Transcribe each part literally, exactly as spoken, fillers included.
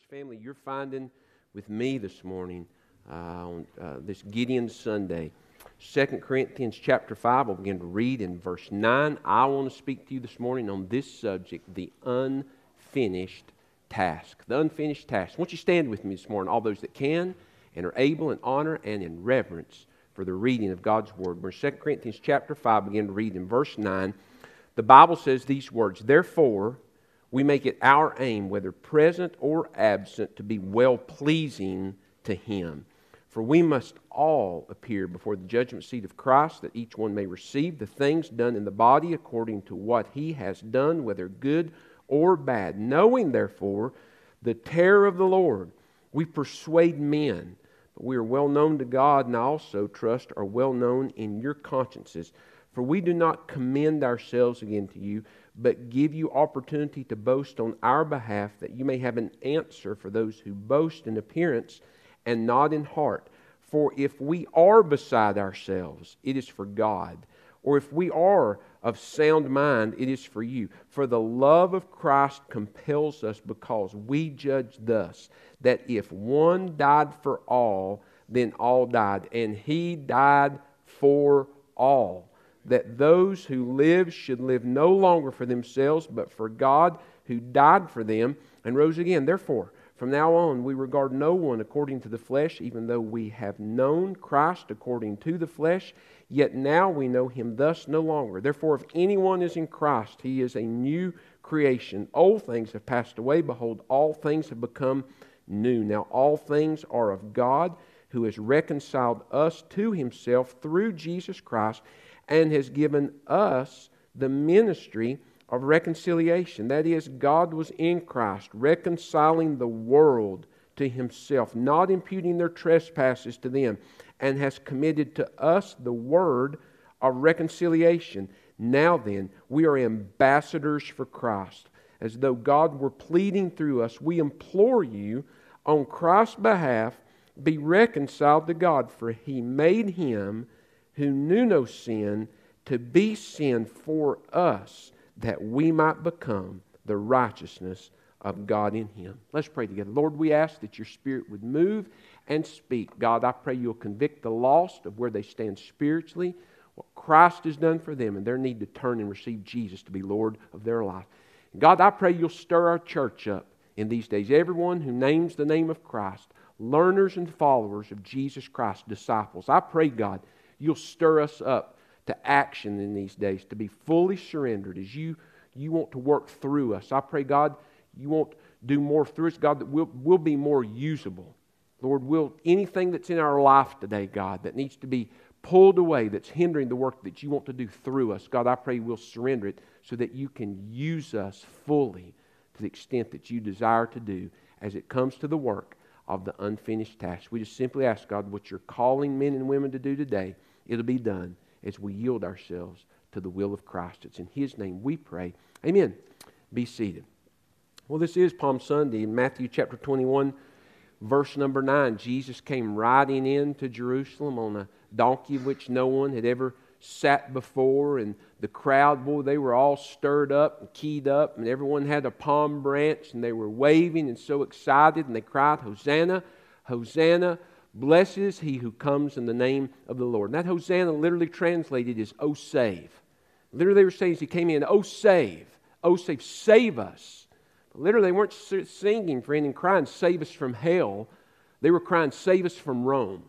church family, you're finding with me this morning uh, on uh, this Gideon Sunday. Second Corinthians chapter five, we'll begin to read in verse nine. I want to speak to you this morning on this subject, the unfinished task. The unfinished task. Won't you stand with me this morning, all those that can and are able in honor and in reverence for the reading of God's Word. We're in Second Corinthians chapter five, begin to read in verse nine. The Bible says these words, "Therefore, we make it our aim, whether present or absent, to be well-pleasing to Him. For we must all appear before the judgment seat of Christ, that each one may receive the things done in the body according to what he has done, whether good or bad. Knowing, therefore, the terror of the Lord, we persuade men, but we are well known to God, and I also trust are well known in your consciences. For we do not commend ourselves again to you, but give you opportunity to boast on our behalf, that you may have an answer for those who boast in appearance and not in heart. For if we are beside ourselves, it is for God. Or if we are of sound mind, it is for you. For the love of Christ compels us, because we judge thus, that if one died for all, then all died. And He died for all, that those who live should live no longer for themselves, but for God, who died for them and rose again. Therefore, from now on, we regard no one according to the flesh, even though we have known Christ according to the flesh, yet now we know Him thus no longer. Therefore, if anyone is in Christ, he is a new creation. Old things have passed away. Behold, all things have become new. Now all things are of God, who has reconciled us to Himself through Jesus Christ, and has given us the ministry of reconciliation. That is, God was in Christ, reconciling the world to Himself, not imputing their trespasses to them, and has committed to us the word of reconciliation. Now then, we are ambassadors for Christ. As though God were pleading through us, we implore you, on Christ's behalf, be reconciled to God, for He made Him who knew no sin to be sin for us, that we might become the righteousness of God in Him." Let's pray together. Lord, we ask that Your Spirit would move and speak. God, I pray You'll convict the lost of where they stand spiritually, what Christ has done for them, and their need to turn and receive Jesus to be Lord of their life. God, I pray You'll stir our church up in these days. Everyone who names the name of Christ, learners and followers of Jesus Christ, disciples. I pray, God, You'll stir us up to action in these days, to be fully surrendered as you, you want to work through us. I pray, God, You won't do more through us, God, that we'll, we'll be more usable. Lord, we'll, anything that's in our life today, God, that needs to be pulled away, that's hindering the work that You want to do through us, God, I pray we'll surrender it so that You can use us fully to the extent that You desire to do as it comes to the work of the unfinished task. We just simply ask, God, what You're calling men and women to do today, it'll be done as we yield ourselves to the will of Christ. It's in His name we pray. Amen. Be seated. Well, this is Palm Sunday. In Matthew chapter twenty-one, verse number nine, Jesus came riding into Jerusalem on a donkey which no one had ever sat before, and the crowd, boy, they were all stirred up and keyed up, and everyone had a palm branch, and they were waving and so excited, and they cried, "Hosanna, Hosanna, blessed is He who comes in the name of the Lord." And that Hosanna literally translated is, "Oh, save." Literally they were saying as He came in, "Oh, save, oh, save, save us." But literally they weren't singing, friend, and crying, "Save us from hell." They were crying, "Save us from Rome."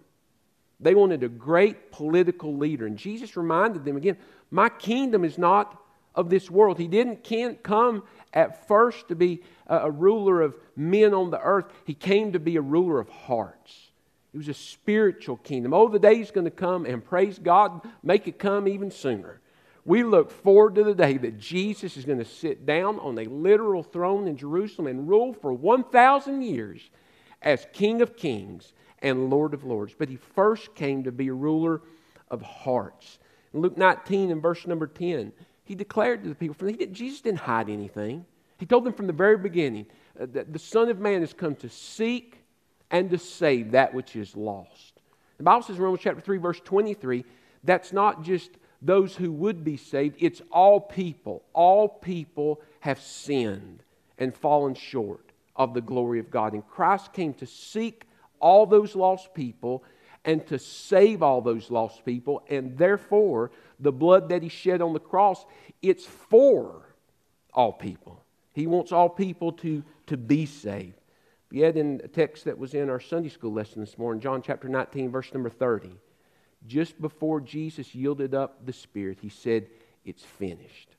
They wanted a great political leader. And Jesus reminded them again, "My kingdom is not of this world." He didn't can't come at first to be a ruler of men on the earth. He came to be a ruler of hearts. It was a spiritual kingdom. Oh, the day's going to come, and praise God, make it come even sooner. We look forward to the day that Jesus is going to sit down on a literal throne in Jerusalem and rule for one thousand years as King of Kings and Lord of Lords. But He first came to be a ruler of hearts. In Luke nineteen and verse number ten, He declared to the people, he didn't, Jesus didn't hide anything. He told them from the very beginning uh, that the Son of Man has come to seek and to save that which is lost. The Bible says in Romans chapter three, verse twenty-three, that's not just those who would be saved, it's all people. All people have sinned and fallen short of the glory of God. And Christ came to seek all those lost people and to save all those lost people. And therefore, the blood that He shed on the cross, it's for all people. He wants all people to, to be saved. Yet in a text that was in our Sunday school lesson this morning, John chapter nineteen, verse number thirty, just before Jesus yielded up the Spirit, He said, "It's finished."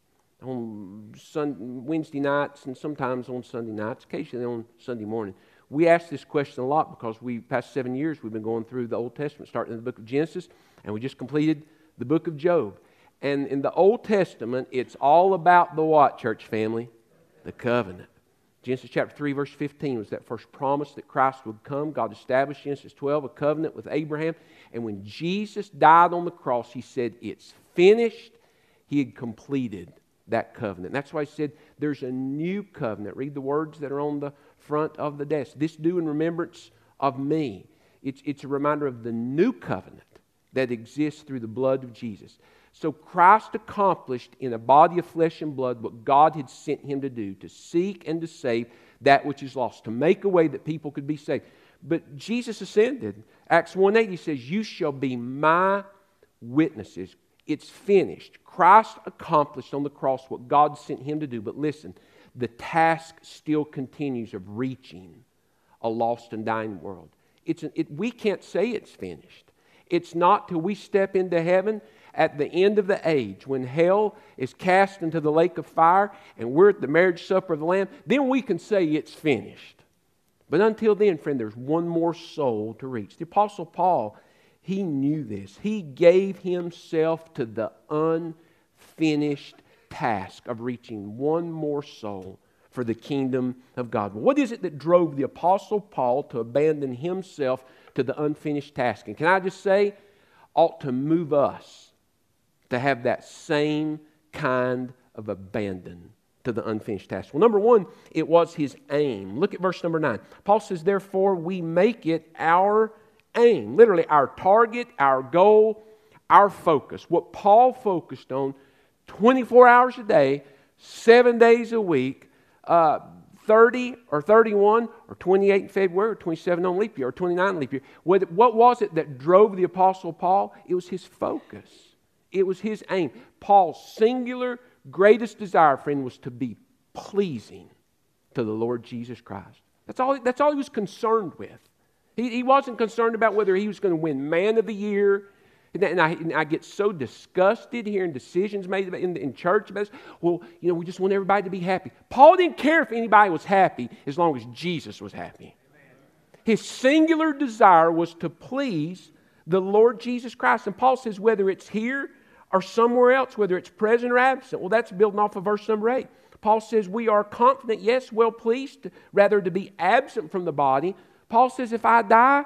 On Sunday, Wednesday nights and sometimes on Sunday nights, occasionally on Sunday morning, we ask this question a lot because we, past seven years, we've been going through the Old Testament, starting in the book of Genesis, and we just completed the book of Job. And in the Old Testament, it's all about the what, church family? The covenant. Genesis chapter three, verse fifteen was that first promise that Christ would come. God established Genesis twelve, a covenant with Abraham. And when Jesus died on the cross, He said, "It's finished." He had completed that covenant. That's why He said, there's a new covenant. Read the words that are on the front of the desk. "This do in remembrance of me." It's, it's a reminder of the new covenant that exists through the blood of Jesus. So Christ accomplished in a body of flesh and blood what God had sent Him to do, to seek and to save that which is lost, to make a way that people could be saved. But Jesus ascended. Acts one eight, He says, "You shall be my witnesses." It's finished. Christ accomplished on the cross what God sent Him to do. But listen, the task still continues of reaching a lost and dying world. It's an, it, we can't say it's finished. It's not till we step into heaven at the end of the age, when hell is cast into the lake of fire and we're at the marriage supper of the Lamb, then we can say it's finished. But until then, friend, there's one more soul to reach. The Apostle Paul, he knew this. He gave himself to the unfinished task of reaching one more soul for the kingdom of God. What is it that drove the Apostle Paul to abandon himself to the unfinished task? And can I just say, ought to move us to have that same kind of abandon to the unfinished task. Well, number one, it was his aim. Look at verse number nine. Paul says, "Therefore, we make it our aim," literally our target, our goal, our focus. What Paul focused on twenty-four hours a day, seven days a week, uh, thirty or thirty-one or twenty-eight in February or twenty-seven on leap year or twenty-nine on leap year. What, what was it that drove the Apostle Paul? It was his focus. It was his aim. Paul's singular greatest desire, friend, was to be pleasing to the Lord Jesus Christ. That's all, that's all he was concerned with. He, he wasn't concerned about whether he was going to win man of the year. And, and, I, and I get so disgusted hearing decisions made in, in church about this. Well, you know, we just want everybody to be happy. Paul didn't care if anybody was happy as long as Jesus was happy. Amen. His singular desire was to please the Lord Jesus Christ. And Paul says whether it's here or somewhere else, whether it's present or absent. Well, that's building off of verse number eight. Paul says we are confident, yes, well pleased, rather to be absent from the body. Paul says, if I die,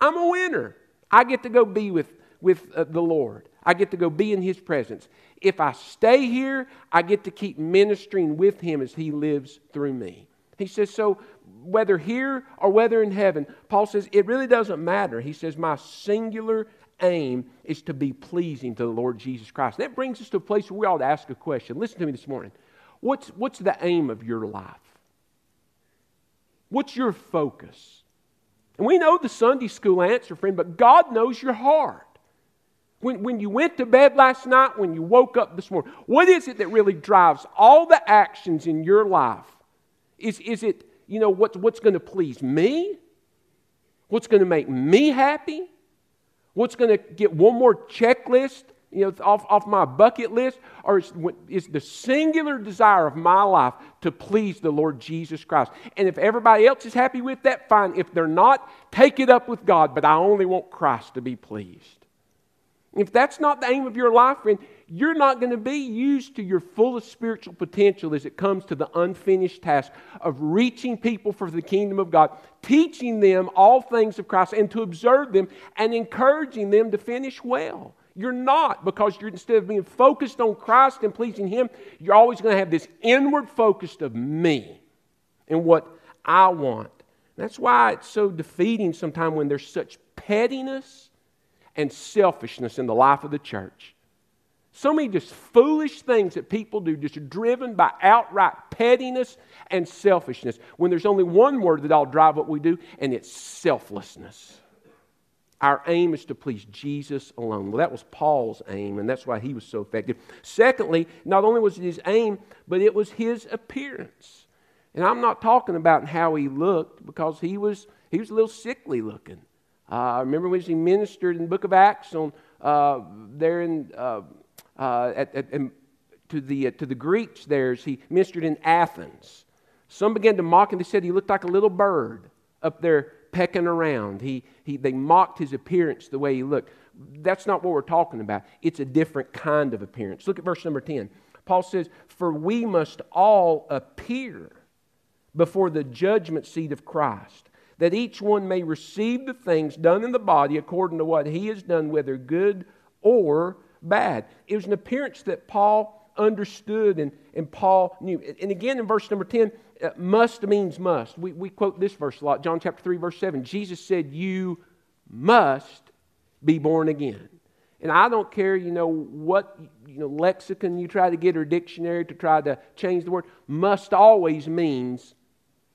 I'm a winner. I get to go be with, with uh, the Lord. I get to go be in His presence. If I stay here, I get to keep ministering with Him as He lives through me. He says, so whether here or whether in heaven, Paul says, it really doesn't matter. He says, my singular aim is to be pleasing to the Lord Jesus Christ. And that brings us to a place where we ought to ask a question. Listen to me this morning. What's, what's the aim of your life? What's your focus? And we know the Sunday school answer, friend, but God knows your heart. When, when you went to bed last night, when you woke up this morning, what is it that really drives all the actions in your life? Is, is it, you know, what, what's going to please me? What's going to make me happy? What's going to get one more checklist, you know, off, off my bucket list? Or is, is the singular desire of my life to please the Lord Jesus Christ? And if everybody else is happy with that, fine. If they're not, take it up with God. But I only want Christ to be pleased. If that's not the aim of your life, friend, you're not going to be used to your fullest spiritual potential as it comes to the unfinished task of reaching people for the kingdom of God, teaching them all things of Christ and to observe them and encouraging them to finish well. You're not, because you're, instead of being focused on Christ and pleasing Him, you're always going to have this inward focus of me and what I want. That's why it's so defeating sometimes when there's such pettiness and selfishness in the life of the church. So many just foolish things that people do, just driven by outright pettiness and selfishness, when there's only one word that all drive what we do, and it's selflessness. Our aim is to please Jesus alone. Well, that was Paul's aim, and that's why he was so effective. Secondly, not only was it his aim, but it was his appearance. And I'm not talking about how he looked, because he was he was a little sickly looking. Uh, I remember when he ministered in the book of Acts on uh, there in uh, uh, at, at, in, to the uh, to the Greeks. There, he ministered in Athens. Some began to mock him. They said he looked like a little bird up there pecking around. He he they mocked his appearance, the way he looked. That's not what we're talking about. It's a different kind of appearance. Look at verse number ten. Paul says, "For we must all appear before the judgment seat of Christ, that each one may receive the things done in the body according to what he has done, whether good or bad." It was an appearance that Paul understood and, and Paul knew. And again, in verse number ten, uh, must means must. We, we quote this verse a lot, John chapter three, verse seven. Jesus said, "You must be born again." And I don't care, you know, what you know lexicon you try to get or dictionary to try to change the word. Must always means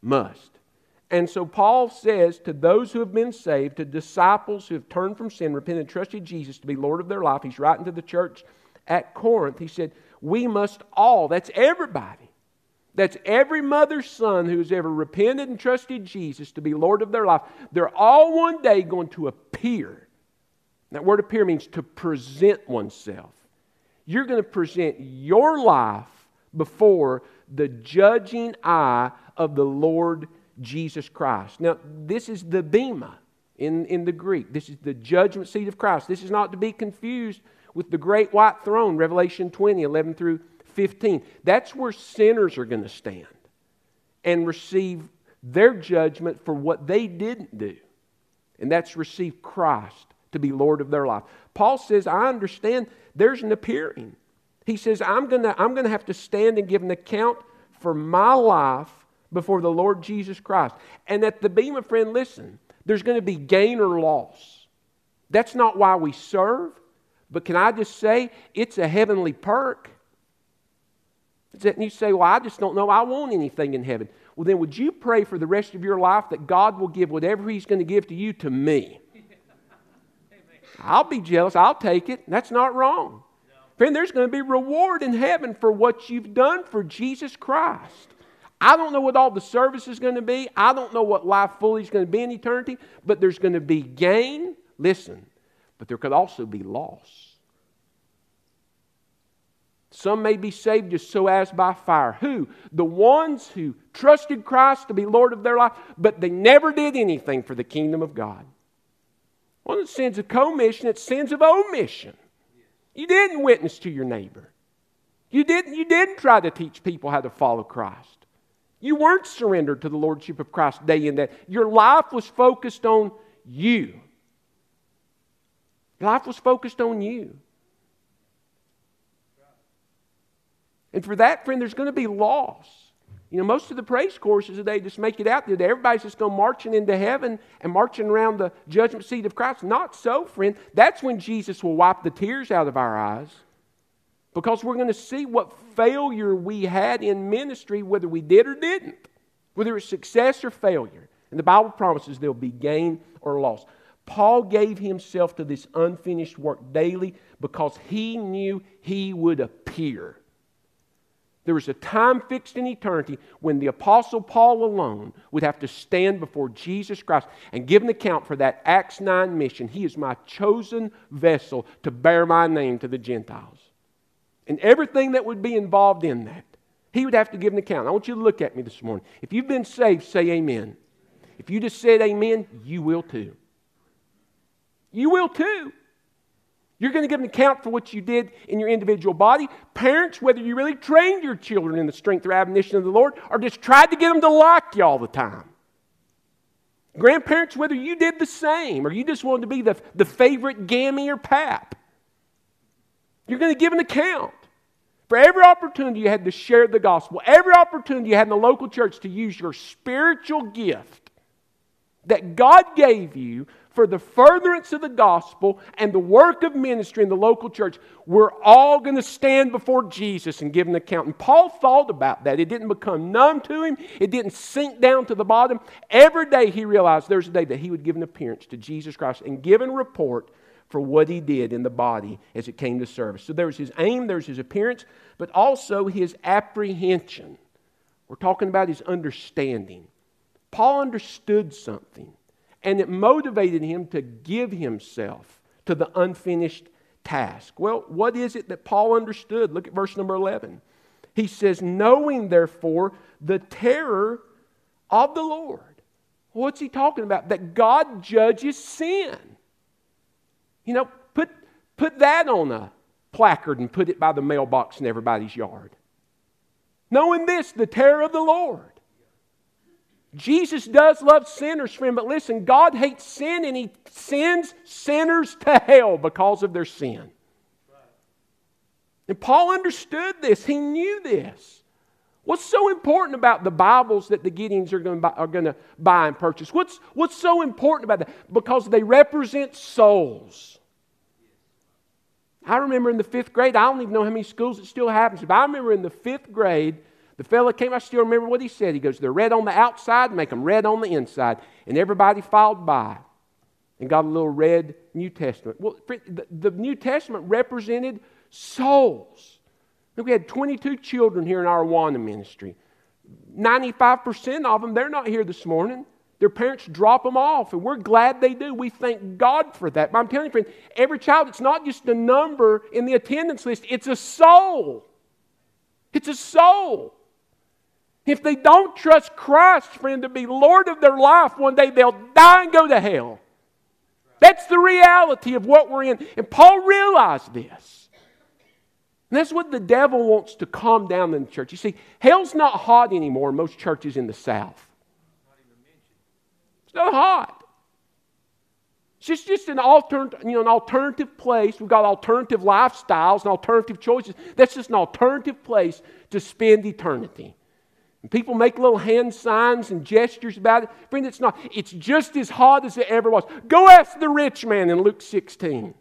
must. And so Paul says to those who have been saved, to disciples who have turned from sin, repented, and trusted Jesus to be Lord of their life, he's writing to the church at Corinth, he said, we must all, that's everybody, that's every mother's son who's ever repented and trusted Jesus to be Lord of their life, they're all one day going to appear. That word appear means to present oneself. You're going to present your life before the judging eye of the Lord Jesus. Jesus Christ. Now, this is the Bema in, in the Greek. This is the judgment seat of Christ. This is not to be confused with the great white throne, Revelation twenty, eleven through fifteen. That's where sinners are going to stand and receive their judgment for what they didn't do. And that's receive Christ to be Lord of their life. Paul says, I understand there's an appearing. He says, I'm going to I'm going to have to stand and give an account for my life before the Lord Jesus Christ. And at the Bema, friend, listen, there's going to be gain or loss. That's not why we serve, but can I just say, it's a heavenly perk. And you say, well, I just don't know I want anything in heaven. Well, then would you pray for the rest of your life that God will give whatever He's going to give to you to me? I'll be jealous. I'll take it. That's not wrong. No. Friend, there's going to be reward in heaven for what you've done for Jesus Christ. I don't know what all the service is going to be. I don't know what life fully is going to be in eternity. But there's going to be gain. Listen, but there could also be loss. Some may be saved just so as by fire. Who? The ones who trusted Christ to be Lord of their life, but they never did anything for the kingdom of God. Well, it's sins of commission. It's sins of omission. You didn't witness to your neighbor. You didn't, you didn't try to teach people how to follow Christ. You weren't surrendered to the Lordship of Christ day in day. Your life was focused on you. Life was focused on you. And for that, friend, there's going to be loss. You know, most of the praise courses today just make it out there. Everybody's just going marching into heaven and marching around the judgment seat of Christ. Not so, friend. That's when Jesus will wipe the tears out of our eyes. Because we're going to see what failure we had in ministry, whether we did or didn't. Whether it's success or failure. And the Bible promises there'll be gain or loss. Paul gave himself to this unfinished work daily because he knew he would appear. There was a time fixed in eternity when the Apostle Paul alone would have to stand before Jesus Christ and give an account for that Acts nine mission. He is my chosen vessel to bear my name to the Gentiles. And everything that would be involved in that. He would have to give an account. I want you to look at me this morning. If you've been saved, say amen. If you just said amen, you will too. You will too. You're going to give an account for what you did in your individual body. Parents, whether you really trained your children in the strength or admonition of the Lord, or just tried to get them to like you all the time. Grandparents, whether you did the same, or you just wanted to be the, the favorite gammy or pap. You're going to give an account. For every opportunity you had to share the gospel, every opportunity you had in the local church to use your spiritual gift that God gave you for the furtherance of the gospel and the work of ministry in the local church, we're all going to stand before Jesus and give an account. And Paul thought about that. It didn't become numb to him. It didn't sink down to the bottom. Every day he realized there was a day that he would give an appearance to Jesus Christ and give a report for what he did in the body as it came to service. So there was his aim, there was his appearance, but also his apprehension. We're talking about his understanding. Paul understood something, and it motivated him to give himself to the unfinished task. Well, what is it that Paul understood? Look at verse number eleven. He says, knowing therefore the terror of the Lord. What's he talking about? That God judges sin. You know, put, put that on a placard and put it by the mailbox in everybody's yard. Knowing this, the terror of the Lord. Jesus does love sinners, friend, but listen, God hates sin and He sends sinners to hell because of their sin. And Paul understood this. He knew this. What's so important about the Bibles that the Gideons are going to buy, are going to buy and purchase? What's, what's so important about that? Because they represent souls. I remember in the fifth grade, I don't even know how many schools it still happens, but I remember in the fifth grade, the fella came, I still remember what he said. He goes, they're red on the outside, make them red on the inside. And everybody filed by and got a little red New Testament. Well, the New Testament represented souls. We had twenty-two children here in our Awana ministry. ninety-five percent of them, they're not here this morning. Their parents drop them off, and we're glad they do. We thank God for that. But I'm telling you, friend, every child, it's not just a number in the attendance list. It's a soul. It's a soul. If they don't trust Christ, friend, to be Lord of their life, one day they'll die and go to hell. That's the reality of what we're in. And Paul realized this. And that's what the devil wants to calm down in the church. You see, hell's not hot anymore in most churches in the South. It's not hot. It's just, just an, altern- you know, an alternative place. We've got alternative lifestyles and alternative choices. That's just an alternative place to spend eternity. And people make little hand signs and gestures about it. Friend, it's not. It's just as hot as it ever was. Go ask the rich man in Luke sixteen.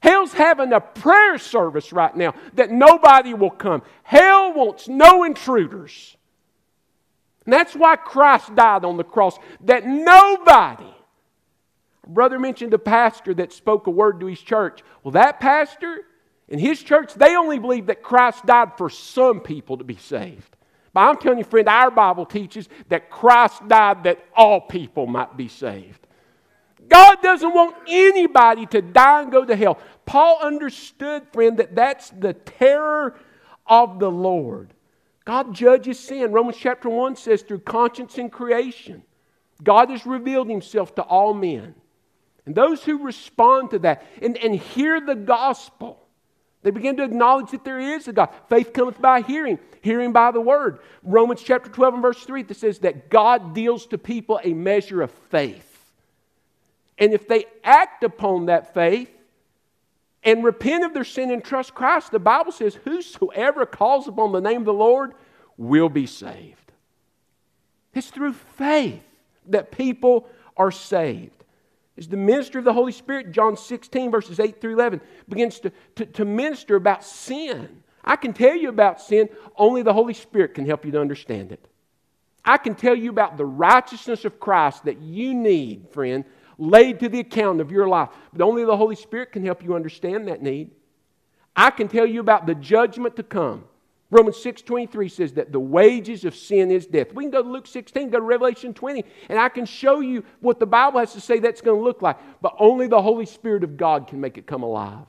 Hell's having a prayer service right now that nobody will come. Hell wants no intruders. And that's why Christ died on the cross, that nobody. My brother mentioned a pastor that spoke a word to his church. Well, that pastor and his church, they only believe that Christ died for some people to be saved. But I'm telling you, friend, our Bible teaches that Christ died that all people might be saved. God doesn't want anybody to die and go to hell. Paul understood, friend, that that's the terror of the Lord. God judges sin. Romans chapter one says, through conscience and creation, God has revealed Himself to all men. And those who respond to that and, and hear the gospel, they begin to acknowledge that there is a God. Faith cometh by hearing, hearing by the word. Romans chapter twelve and verse three, that says that God deals to people a measure of faith. And if they act upon that faith and repent of their sin and trust Christ, the Bible says, whosoever calls upon the name of the Lord will be saved. It's through faith that people are saved. Is the minister of the Holy Spirit, John sixteen, verses eight through eleven, begins to, to, to minister about sin. I can tell you about sin, only the Holy Spirit can help you to understand it. I can tell you about the righteousness of Christ that you need, friend, laid to the account of your life. But only the Holy Spirit can help you understand that need. I can tell you about the judgment to come. Romans six twenty-three says that the wages of sin is death. We can go to Luke sixteen, go to Revelation twenty, and I can show you what the Bible has to say that's going to look like. But only the Holy Spirit of God can make it come alive.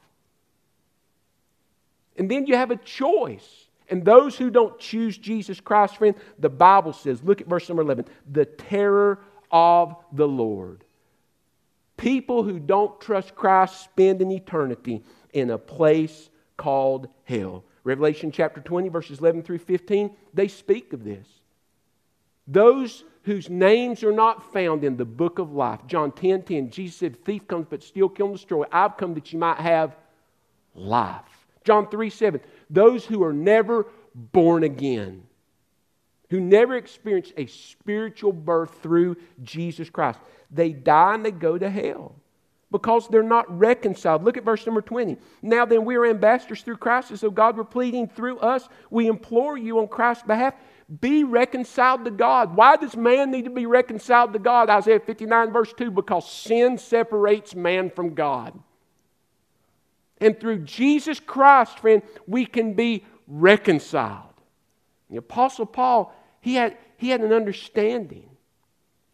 And then you have a choice. And those who don't choose Jesus Christ, friend, the Bible says, look at verse number eleven, the terror of the Lord. People who don't trust Christ spend an eternity in a place called hell. Revelation chapter twenty, verses eleven through fifteen, they speak of this. Those whose names are not found in the book of life. John ten ten, Jesus said, thief comes but steal, kill, and destroy. I've come that you might have life. John three seven, those who are never born again. who never experienced a spiritual birth through Jesus Christ. They die and they go to hell because they're not reconciled. Look at verse number twenty. Now then, we are ambassadors through Christ, as though God were pleading through us. We implore you on Christ's behalf, be reconciled to God. Why does man need to be reconciled to God? Isaiah fifty-nine verse two, because sin separates man from God. And through Jesus Christ, friend, we can be reconciled. The Apostle Paul, he had, he had an understanding.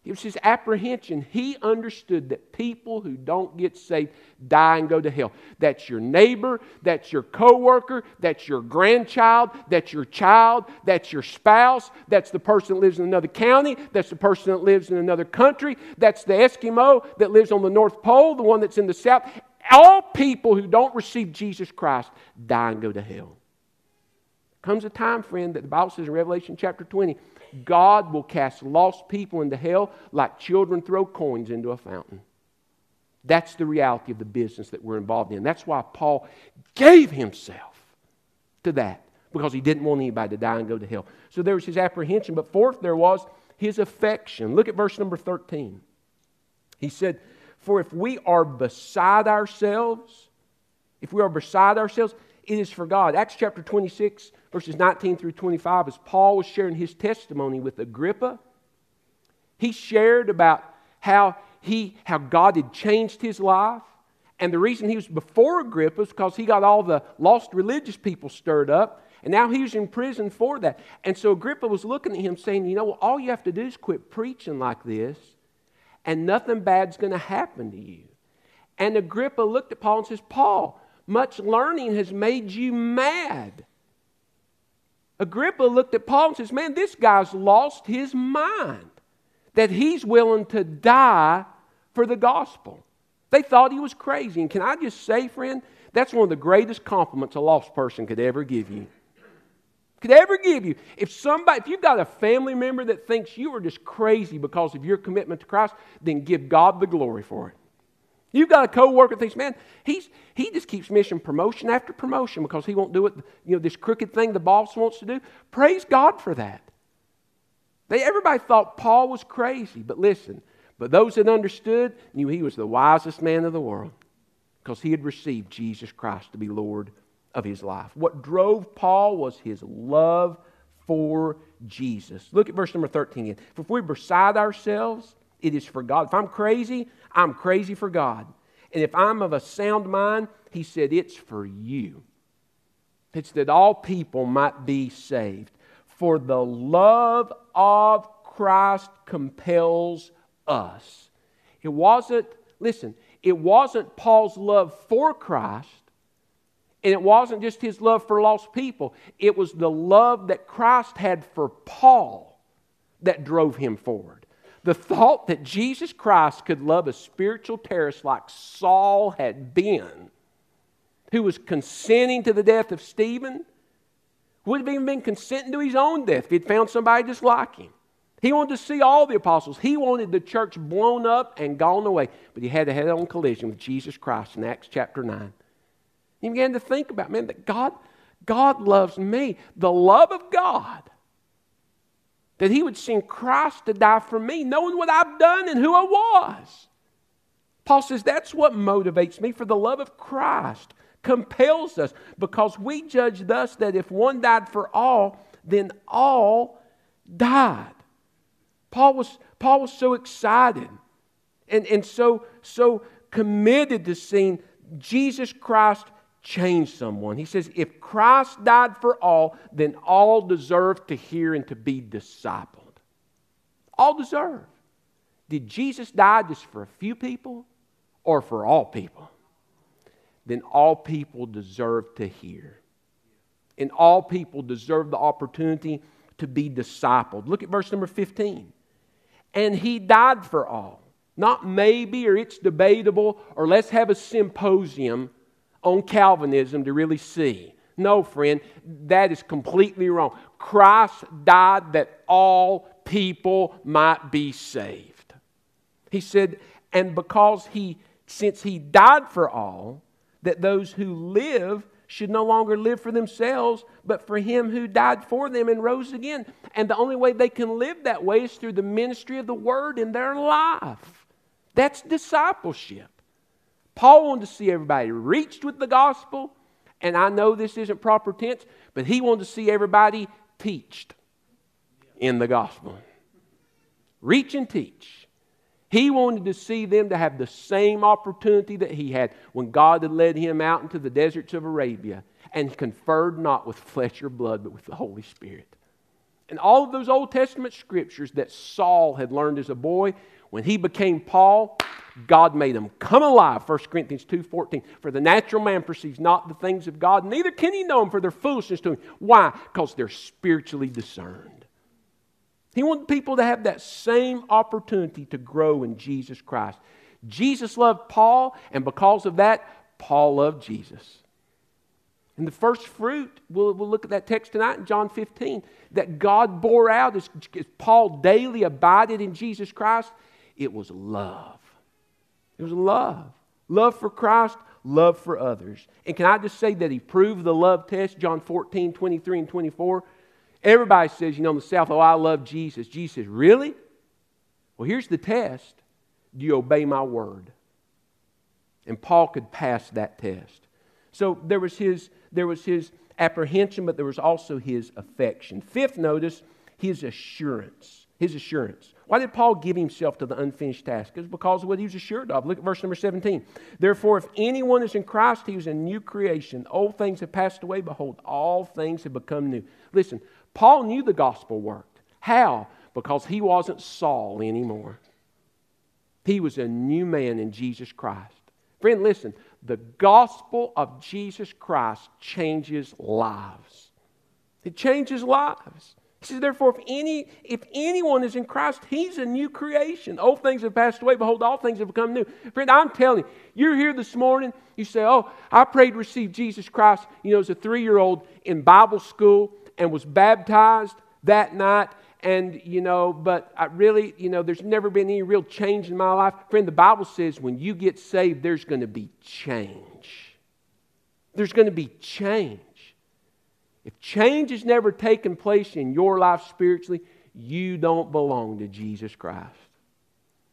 It was his apprehension. He understood that people who don't get saved die and go to hell. That's your neighbor, that's your coworker, that's your grandchild, that's your child, that's your spouse, that's the person that lives in another county, that's the person that lives in another country, that's the Eskimo that lives on the North Pole, the one that's in the South. All people who don't receive Jesus Christ die and go to hell. Comes a time, friend, that the Bible says in Revelation chapter twenty, God will cast lost people into hell like children throw coins into a fountain. That's the reality of the business that we're involved in. That's why Paul gave himself to that, because he didn't want anybody to die and go to hell. So there was his apprehension, but fourth, there was his affection. Look at verse number thirteen. He said, for if we are beside ourselves, if we are beside ourselves, it is for God. Acts chapter twenty-six, verses nineteen through twenty-five, as Paul was sharing his testimony with Agrippa, he shared about how he, how God had changed his life. And the reason he was before Agrippa is because he got all the lost religious people stirred up. And now he was in prison for that. And so Agrippa was looking at him saying, you know, well, all you have to do is quit preaching like this, and nothing bad's going to happen to you. And Agrippa looked at Paul and says, Paul, much learning has made you mad. Agrippa looked at Paul and says, man, this guy's lost his mind that he's willing to die for the gospel. They thought he was crazy. And can I just say, friend, that's one of the greatest compliments a lost person could ever give you. Could ever give you. If somebody, if you've got a family member that thinks you are just crazy because of your commitment to Christ, then give God the glory for it. You've got a coworker that thinks, man, he's he just keeps missing promotion after promotion because he won't do it, you know, this crooked thing the boss wants to do. Praise God for that. They everybody thought Paul was crazy, but listen, but those that understood knew he was the wisest man in the world because he had received Jesus Christ to be Lord of his life. What drove Paul was his love for Jesus. Look at verse number thirteen again. For if we're beside ourselves, it is for God. If I'm crazy, I'm crazy for God. And if I'm of a sound mind, he said, it's for you. It's that all people might be saved. For the love of Christ compels us. It wasn't, listen, it wasn't Paul's love for Christ, and it wasn't just his love for lost people. It was the love that Christ had for Paul that drove him forward. The thought that Jesus Christ could love a spiritual terrorist like Saul had been, who was consenting to the death of Stephen, would have even been consenting to his own death if he'd found somebody just like him. He wanted to see all the apostles. He wanted the church blown up and gone away. But he had a head-on collision with Jesus Christ in Acts chapter nine. He began to think about, man, that God, God loves me. The love of God. That he would send Christ to die for me, knowing what I've done and who I was. Paul says that's what motivates me, for the love of Christ compels us, because we judge thus that if one died for all, then all died. Paul was, Paul was so excited and, and so, so committed to seeing Jesus Christ change someone. He says, if Christ died for all, then all deserve to hear and to be discipled. All deserve. Did Jesus die just for a few people or for all people? Then all people deserve to hear. And all people deserve the opportunity to be discipled. Look at verse number fifteen. And he died for all. Not maybe, or it's debatable, or let's have a symposium on Calvinism to really see. No, friend, that is completely wrong. Christ died that all people might be saved. He said, and because he, since he died for all, that those who live should no longer live for themselves, but for him who died for them and rose again. And the only way they can live that way is through the ministry of the word in their life. That's discipleship. Paul wanted to see everybody reached with the gospel. And I know this isn't proper tense, but he wanted to see everybody teached in the gospel. Reach and teach. He wanted to see them to have the same opportunity that he had when God had led him out into the deserts of Arabia and conferred not with flesh or blood, but with the Holy Spirit. And all of those Old Testament scriptures that Saul had learned as a boy, when he became Paul, God made them come alive, First Corinthians two fourteen. For the natural man perceives not the things of God, neither can he know them, for their foolishness to him. Why? Because they're spiritually discerned. He wanted people to have that same opportunity to grow in Jesus Christ. Jesus loved Paul, and because of that, Paul loved Jesus. And the first fruit, we'll, we'll look at that text tonight in John fifteen, that God bore out as, as Paul daily abided in Jesus Christ, it was love. It was love. Love for Christ, love for others. And can I just say that he proved the love test, John fourteen, twenty-three and twenty-four. Everybody says, you know, in the South, oh, I love Jesus. Jesus says, really? Well, here's the test. Do you obey my word? And Paul could pass that test. So there was his, there was his apprehension, but there was also his affection. Fifth, notice his assurance. His assurance. Why did Paul give himself to the unfinished task? It was because of what he was assured of. Look at verse number seventeen. Therefore, if anyone is in Christ, he is a new creation. Old things have passed away. Behold, all things have become new. Listen, Paul knew the gospel worked. How? Because he wasn't Saul anymore. He was a new man in Jesus Christ. Friend, listen. The gospel of Jesus Christ changes lives. It changes lives. He says, therefore, if any, if anyone is in Christ, he's a new creation. Old things have passed away. Behold, all things have become new. Friend, I'm telling you, you're here this morning. You say, oh, I prayed to receive Jesus Christ, you know, as a three-year-old in Bible school and was baptized that night. And, you know, but I really, you know, there's never been any real change in my life. Friend, the Bible says when you get saved, there's going to be change. There's going to be change. If change has never taken place in your life spiritually, you don't belong to Jesus Christ.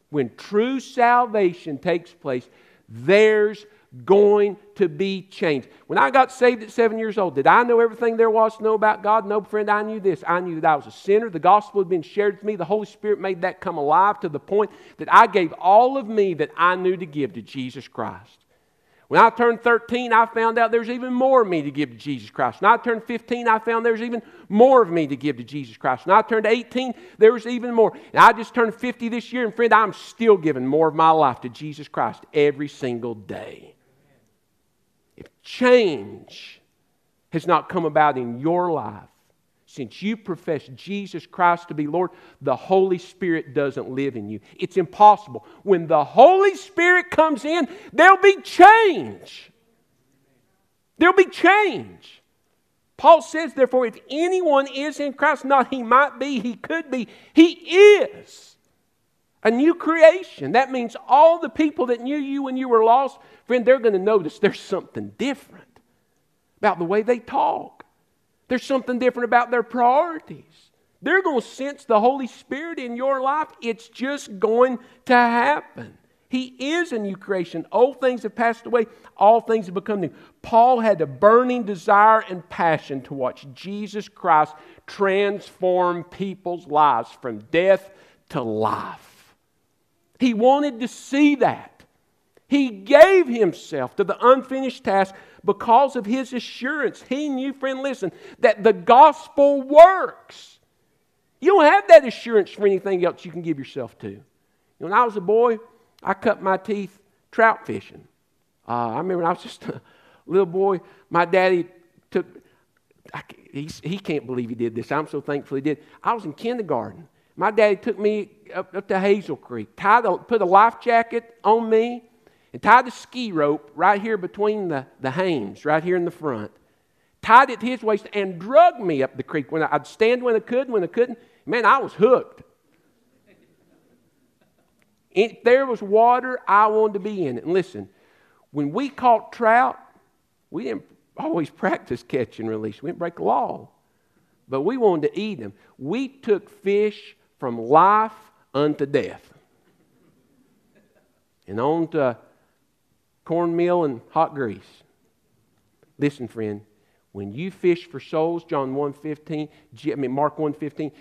When true salvation takes place, there's going to be change. When I got saved at seven years old, did I know everything there was to know about God? No, friend, I knew this. I knew that I was a sinner. The gospel had been shared with me. The Holy Spirit made that come alive to the point that I gave all of me that I knew to give to Jesus Christ. When I turned thirteen, I found out there's even more of me to give to Jesus Christ. When I turned fifteen, I found there's even more of me to give to Jesus Christ. When I turned eighteen, there was even more. And I just turned fifty this year, and friend, I'm still giving more of my life to Jesus Christ every single day. If change has not come about in your life, since you profess Jesus Christ to be Lord, the Holy Spirit doesn't live in you. It's impossible. When the Holy Spirit comes in, there'll be change. There'll be change. Paul says, therefore, if anyone is in Christ, not he might be, he could be, he is a new creation. That means all the people that knew you when you were lost, friend, they're going to notice there's something different about the way they talk. There's something different about their priorities. They're going to sense the Holy Spirit in your life. It's just going to happen. He is a new creation. Old things have passed away. All things have become new. Paul had a burning desire and passion to watch Jesus Christ transform people's lives from death to life. He wanted to see that. He gave himself to the unfinished task because of his assurance. He knew, friend, listen, that the gospel works. You don't have that assurance for anything else you can give yourself to. You know, when I was a boy, I cut my teeth trout fishing. Uh, I remember when I was just a little boy, my daddy took, I, he, he can't believe he did this. I'm so thankful he did. I was in kindergarten. My daddy took me up, up to Hazel Creek, tied a, put a life jacket on me, and tied the ski rope right here between the, the hames, right here in the front. Tied it to his waist and dragged me up the creek. When I, I'd stand when I could, when I couldn't. Man, I was hooked. If there was water, I wanted to be in it. And listen, when we caught trout, we didn't always practiced catch and release. We didn't break the law, but we wanted to eat them. We took fish from life unto death. And on to cornmeal and hot grease. Listen, friend, when you fish for souls, John one fifteen, I mean Mark one fifteen,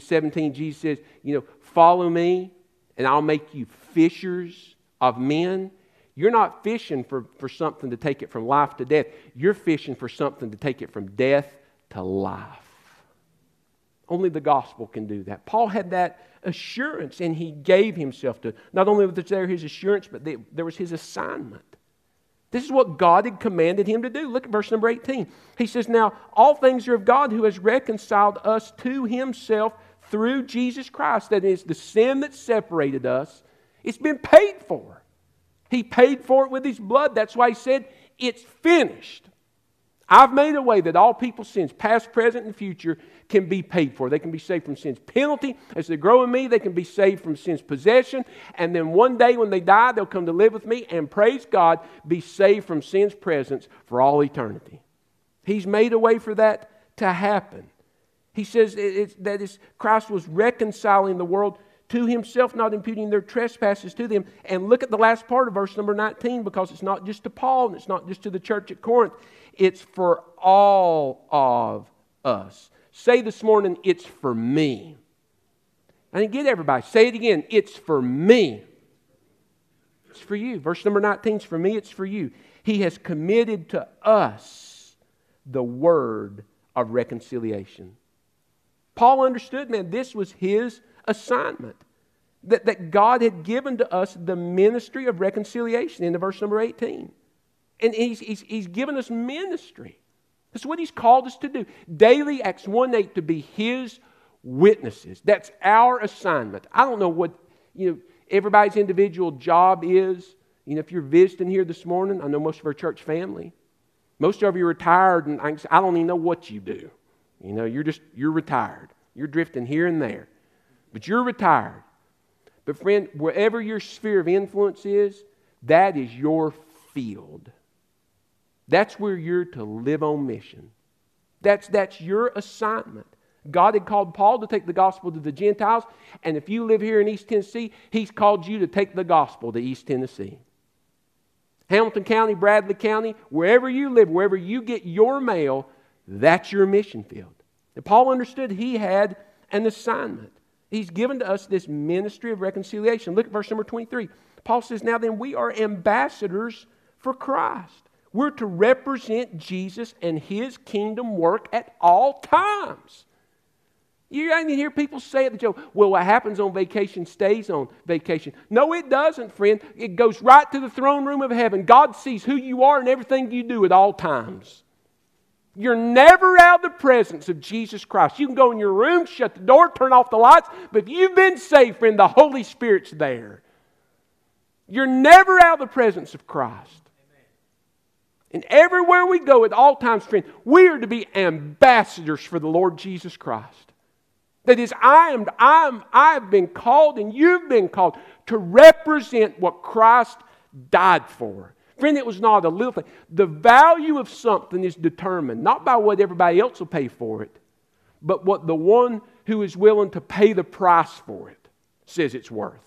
seventeen, Jesus says, you know, follow me and I'll make you fishers of men. You're not fishing for, for something to take it from life to death. You're fishing for something to take it from death to life. Only the gospel can do that. Paul had that assurance, and he gave himself to it. Not only was there his assurance, but there was his assignment. This is what God had commanded him to do. Look at verse number eighteen. He says, now, all things are of God, who has reconciled us to himself through Jesus Christ. That is, the sin that separated us, it's been paid for. He paid for it with his blood. That's why he said, it's finished. I've made a way that all people's sins, past, present, and future, can be paid for. They can be saved from sin's penalty. As they grow in me, they can be saved from sin's possession. And then one day when they die, they'll come to live with me and, praise God, be saved from sin's presence for all eternity. He's made a way for that to happen. He says it's, that it's, Christ was reconciling the world to himself, not imputing their trespasses to them. And look at the last part of verse number nineteen, because it's not just to Paul and it's not just to the church at Corinth. It's for all of us. Say this morning, it's for me. I didn't get everybody. Say it again. It's for me. It's for you. Verse number nineteen is for me. It's for you. He has committed to us the word of reconciliation. Paul understood, man, this was his assignment. That, that God had given to us the ministry of reconciliation in verse number eighteen. And he's, he's, he's given us ministry. That's what he's called us to do. Daily, Acts one eight, to be his witnesses. That's our assignment. I don't know what, you know, everybody's individual job is. You know, if you're visiting here this morning, I know most of our church family. Most of you are retired, and I don't even know what you do. You know, you're just, you're retired. You're drifting here and there. But you're retired. But friend, wherever your sphere of influence is, that is your field. That's where you're to live on mission. That's, that's your assignment. God had called Paul to take the gospel to the Gentiles, and if you live here in East Tennessee, he's called you to take the gospel to East Tennessee. Hamilton County, Bradley County, wherever you live, wherever you get your mail, that's your mission field. And Paul understood he had an assignment. He's given to us this ministry of reconciliation. Look at verse number twenty-three. Paul says, now then, we are ambassadors for Christ. We're to represent Jesus and his kingdom work at all times. You ain't hear people say at the joke, well, what happens on vacation stays on vacation. No, it doesn't, friend. It goes right to the throne room of heaven. God sees who you are and everything you do at all times. You're never out of the presence of Jesus Christ. You can go in your room, shut the door, turn off the lights, but if you've been saved, friend, the Holy Spirit's there. You're never out of the presence of Christ. And everywhere we go at all times, friend, we are to be ambassadors for the Lord Jesus Christ. That is, I am, I am, I have been called and you've been called to represent what Christ died for. Friend, it was not a little thing. The value of something is determined not by what everybody else will pay for it, but what the one who is willing to pay the price for it says it's worth.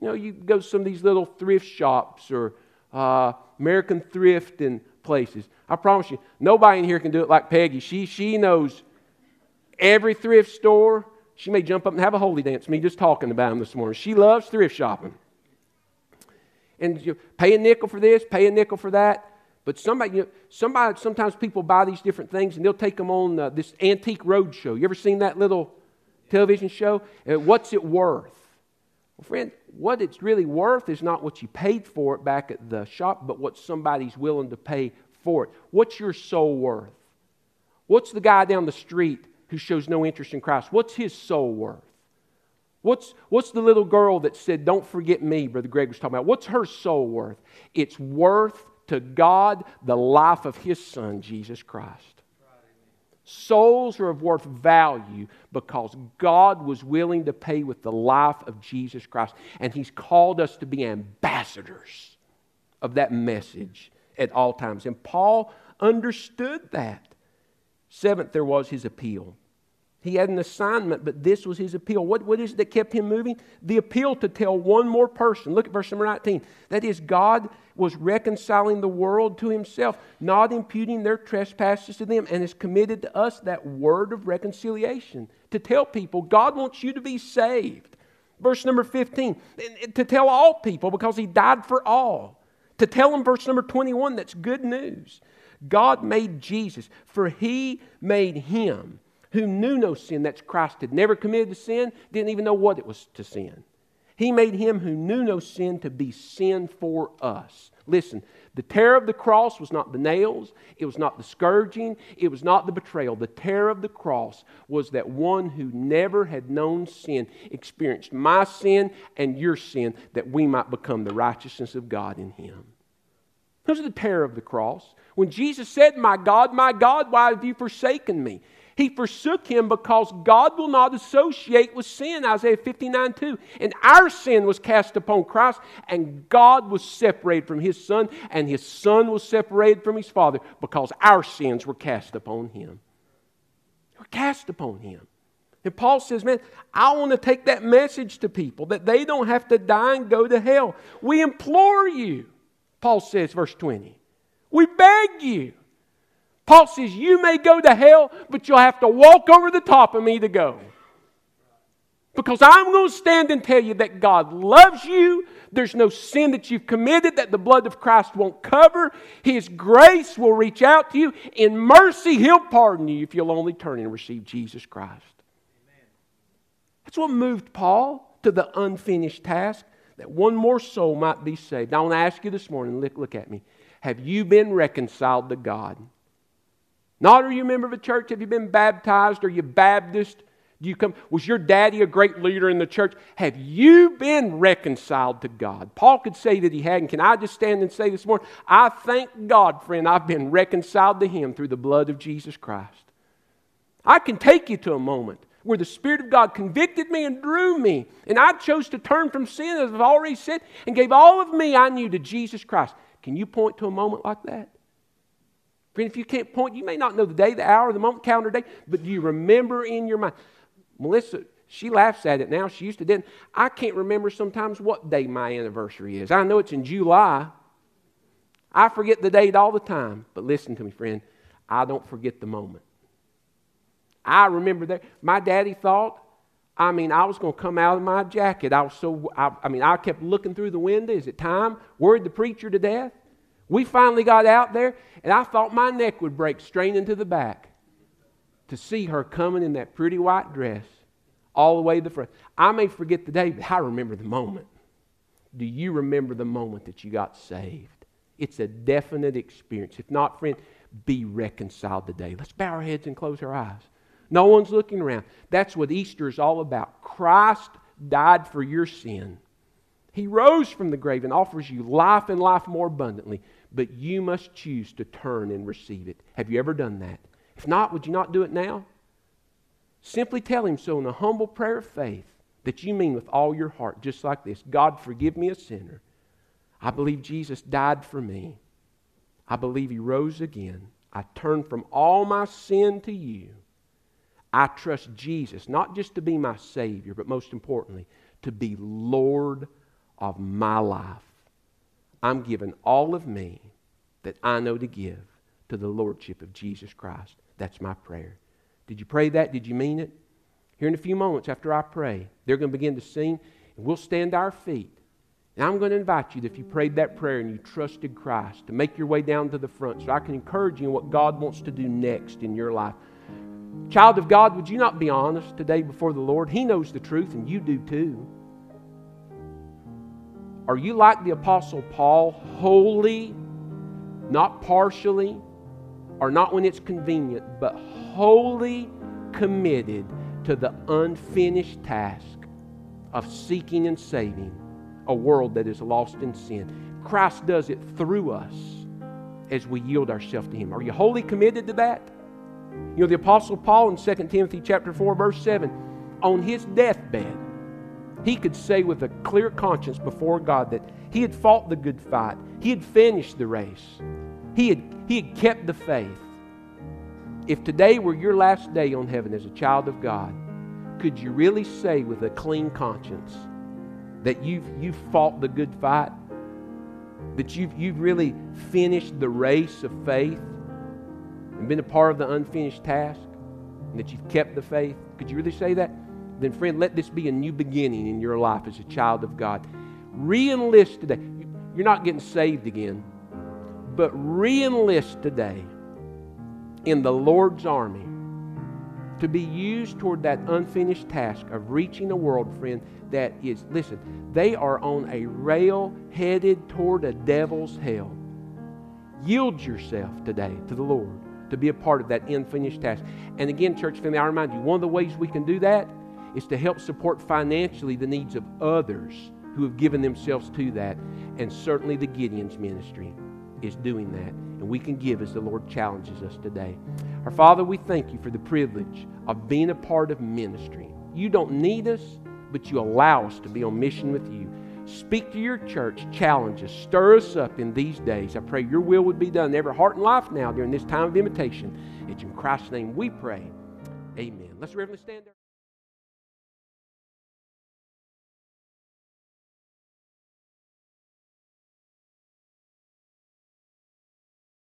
You know, you go to some of these little thrift shops or Uh, American thrift and places. I promise you, nobody in here can do it like Peggy. She she knows every thrift store. She may jump up and have a holy dance. Me just talking about them this morning. She loves thrift shopping. And you pay a nickel for this, pay a nickel for that. But somebody, you know, somebody, sometimes people buy these different things and they'll take them on uh, this antique road show. You ever seen that little television show? Uh, what's it worth? Well, friend, what it's really worth is not what you paid for it back at the shop, but what somebody's willing to pay for it. What's your soul worth? What's the guy down the street who shows no interest in Christ? What's his soul worth? What's, what's the little girl that said, don't forget me, Brother Greg was talking about? What's her soul worth? It's worth to God the life of his son, Jesus Christ. Souls are of worth value because God was willing to pay with the life of Jesus Christ. And he's called us to be ambassadors of that message at all times. And Paul understood that. Seventh, there was his appeal. He had an assignment, but this was his appeal. What, what is it that kept him moving? The appeal to tell one more person. Look at verse number nineteen. That is, God was reconciling the world to himself, not imputing their trespasses to them, and has committed to us that word of reconciliation. To tell people, God wants you to be saved. Verse number fifteen, to tell all people because he died for all. To tell them, verse number twenty-one, that's good news. God made Jesus, for he made him who knew no sin, that's Christ, had never committed to sin, didn't even know what it was to sin. He made him who knew no sin to be sin for us. Listen, the terror of the cross was not the nails, it was not the scourging, it was not the betrayal. The terror of the cross was that one who never had known sin experienced my sin and your sin, that we might become the righteousness of God in him. Those are the terror of the cross. When Jesus said, "My God, my God, why have you forsaken me?" He forsook him because God will not associate with sin, Isaiah fifty-nine two. And our sin was cast upon Christ, and God was separated from his Son, and his Son was separated from his Father because our sins were cast upon him. They were cast upon him. And Paul says, man, I want to take that message to people that they don't have to die and go to hell. We implore you, Paul says, verse twenty. We beg you. Paul says, you may go to hell, but you'll have to walk over the top of me to go. Because I'm going to stand and tell you that God loves you. There's no sin that you've committed that the blood of Christ won't cover. His grace will reach out to you. In mercy, he'll pardon you if you'll only turn and receive Jesus Christ. Amen. That's what moved Paul to the unfinished task, that one more soul might be saved. Now, I want to ask you this morning, look, look at me. Have you been reconciled to God? Not are you a member of a church? Have you been baptized? Are you Baptist? Do you come? Was your daddy a great leader in the church? Have you been reconciled to God? Paul could say that he had, and can I just stand and say this morning, I thank God, friend, I've been reconciled to him through the blood of Jesus Christ. I can take you to a moment where the Spirit of God convicted me and drew me, and I chose to turn from sin, as I've already said, and gave all of me I knew to Jesus Christ. Can you point to a moment like that? Friend, if you can't point, you may not know the day, the hour, the moment, calendar day, but do you remember in your mind? Melissa, she laughs at it now. She used to didn't. I can't remember sometimes what day my anniversary is. I know it's in July. I forget the date all the time. But listen to me, friend. I don't forget the moment. I remember that. My daddy thought, I mean, I was going to come out of my jacket. I was so, I, I mean, I kept looking through the window. Is it time? Worried the preacher to death. We finally got out there, and I thought my neck would break, straining to the back, to see her coming in that pretty white dress all the way to the front. I may forget the day, but I remember the moment. Do you remember the moment that you got saved? It's a definite experience. If not, friend, be reconciled today. Let's bow our heads and close our eyes. No one's looking around. That's what Easter is all about. Christ died for your sin. He rose from the grave and offers you life and life more abundantly. But you must choose to turn and receive it. Have you ever done that? If not, would you not do it now? Simply tell him so in a humble prayer of faith that you mean with all your heart, just like this. God, forgive me, a sinner. I believe Jesus died for me. I believe he rose again. I turn from all my sin to you. I trust Jesus, not just to be my Savior, but most importantly, to be Lord of my life. I'm giving all of me that I know to give to the Lordship of Jesus Christ. That's my prayer. Did you pray that? Did you mean it? Here in a few moments after I pray, they're going to begin to sing, and we'll stand to our feet. And I'm going to invite you that if you prayed that prayer and you trusted Christ, to make your way down to the front so I can encourage you in what God wants to do next in your life. Child of God, would you not be honest today before the Lord? He knows the truth, and you do too. Are you like the Apostle Paul, wholly, not partially, or not when it's convenient, but wholly committed to the unfinished task of seeking and saving a world that is lost in sin? Christ does it through us as we yield ourselves to him. Are you wholly committed to that? You know, the Apostle Paul in Second Timothy chapter four, verse seven, on his deathbed, he could say with a clear conscience before God that he had fought the good fight. He had finished the race. He had He had kept the faith. If today were your last day on heaven as a child of God, could you really say with a clean conscience that you've, you've fought the good fight? That you've, you've really finished the race of faith and been a part of the unfinished task? And that you've kept the faith? Could you really say that? Then friend, let this be a new beginning in your life as a child of God. Re-enlist today. You're not getting saved again, but re-enlist today in the Lord's army to be used toward that unfinished task of reaching a world, friend, that is, listen, they are on a rail headed toward a devil's hell. Yield yourself today to the Lord to be a part of that unfinished task. And again, church family, I remind you, one of the ways we can do that is to help support financially the needs of others who have given themselves to that. And certainly the Gideon's ministry is doing that. And we can give as the Lord challenges us today. Our Father, we thank you for the privilege of being a part of ministry. You don't need us, but you allow us to be on mission with you. Speak to your church, challenge us, stir us up in these days. I pray your will would be done in every heart and life now during this time of invitation. It's in Christ's name we pray. Amen. Let's reverently stand up.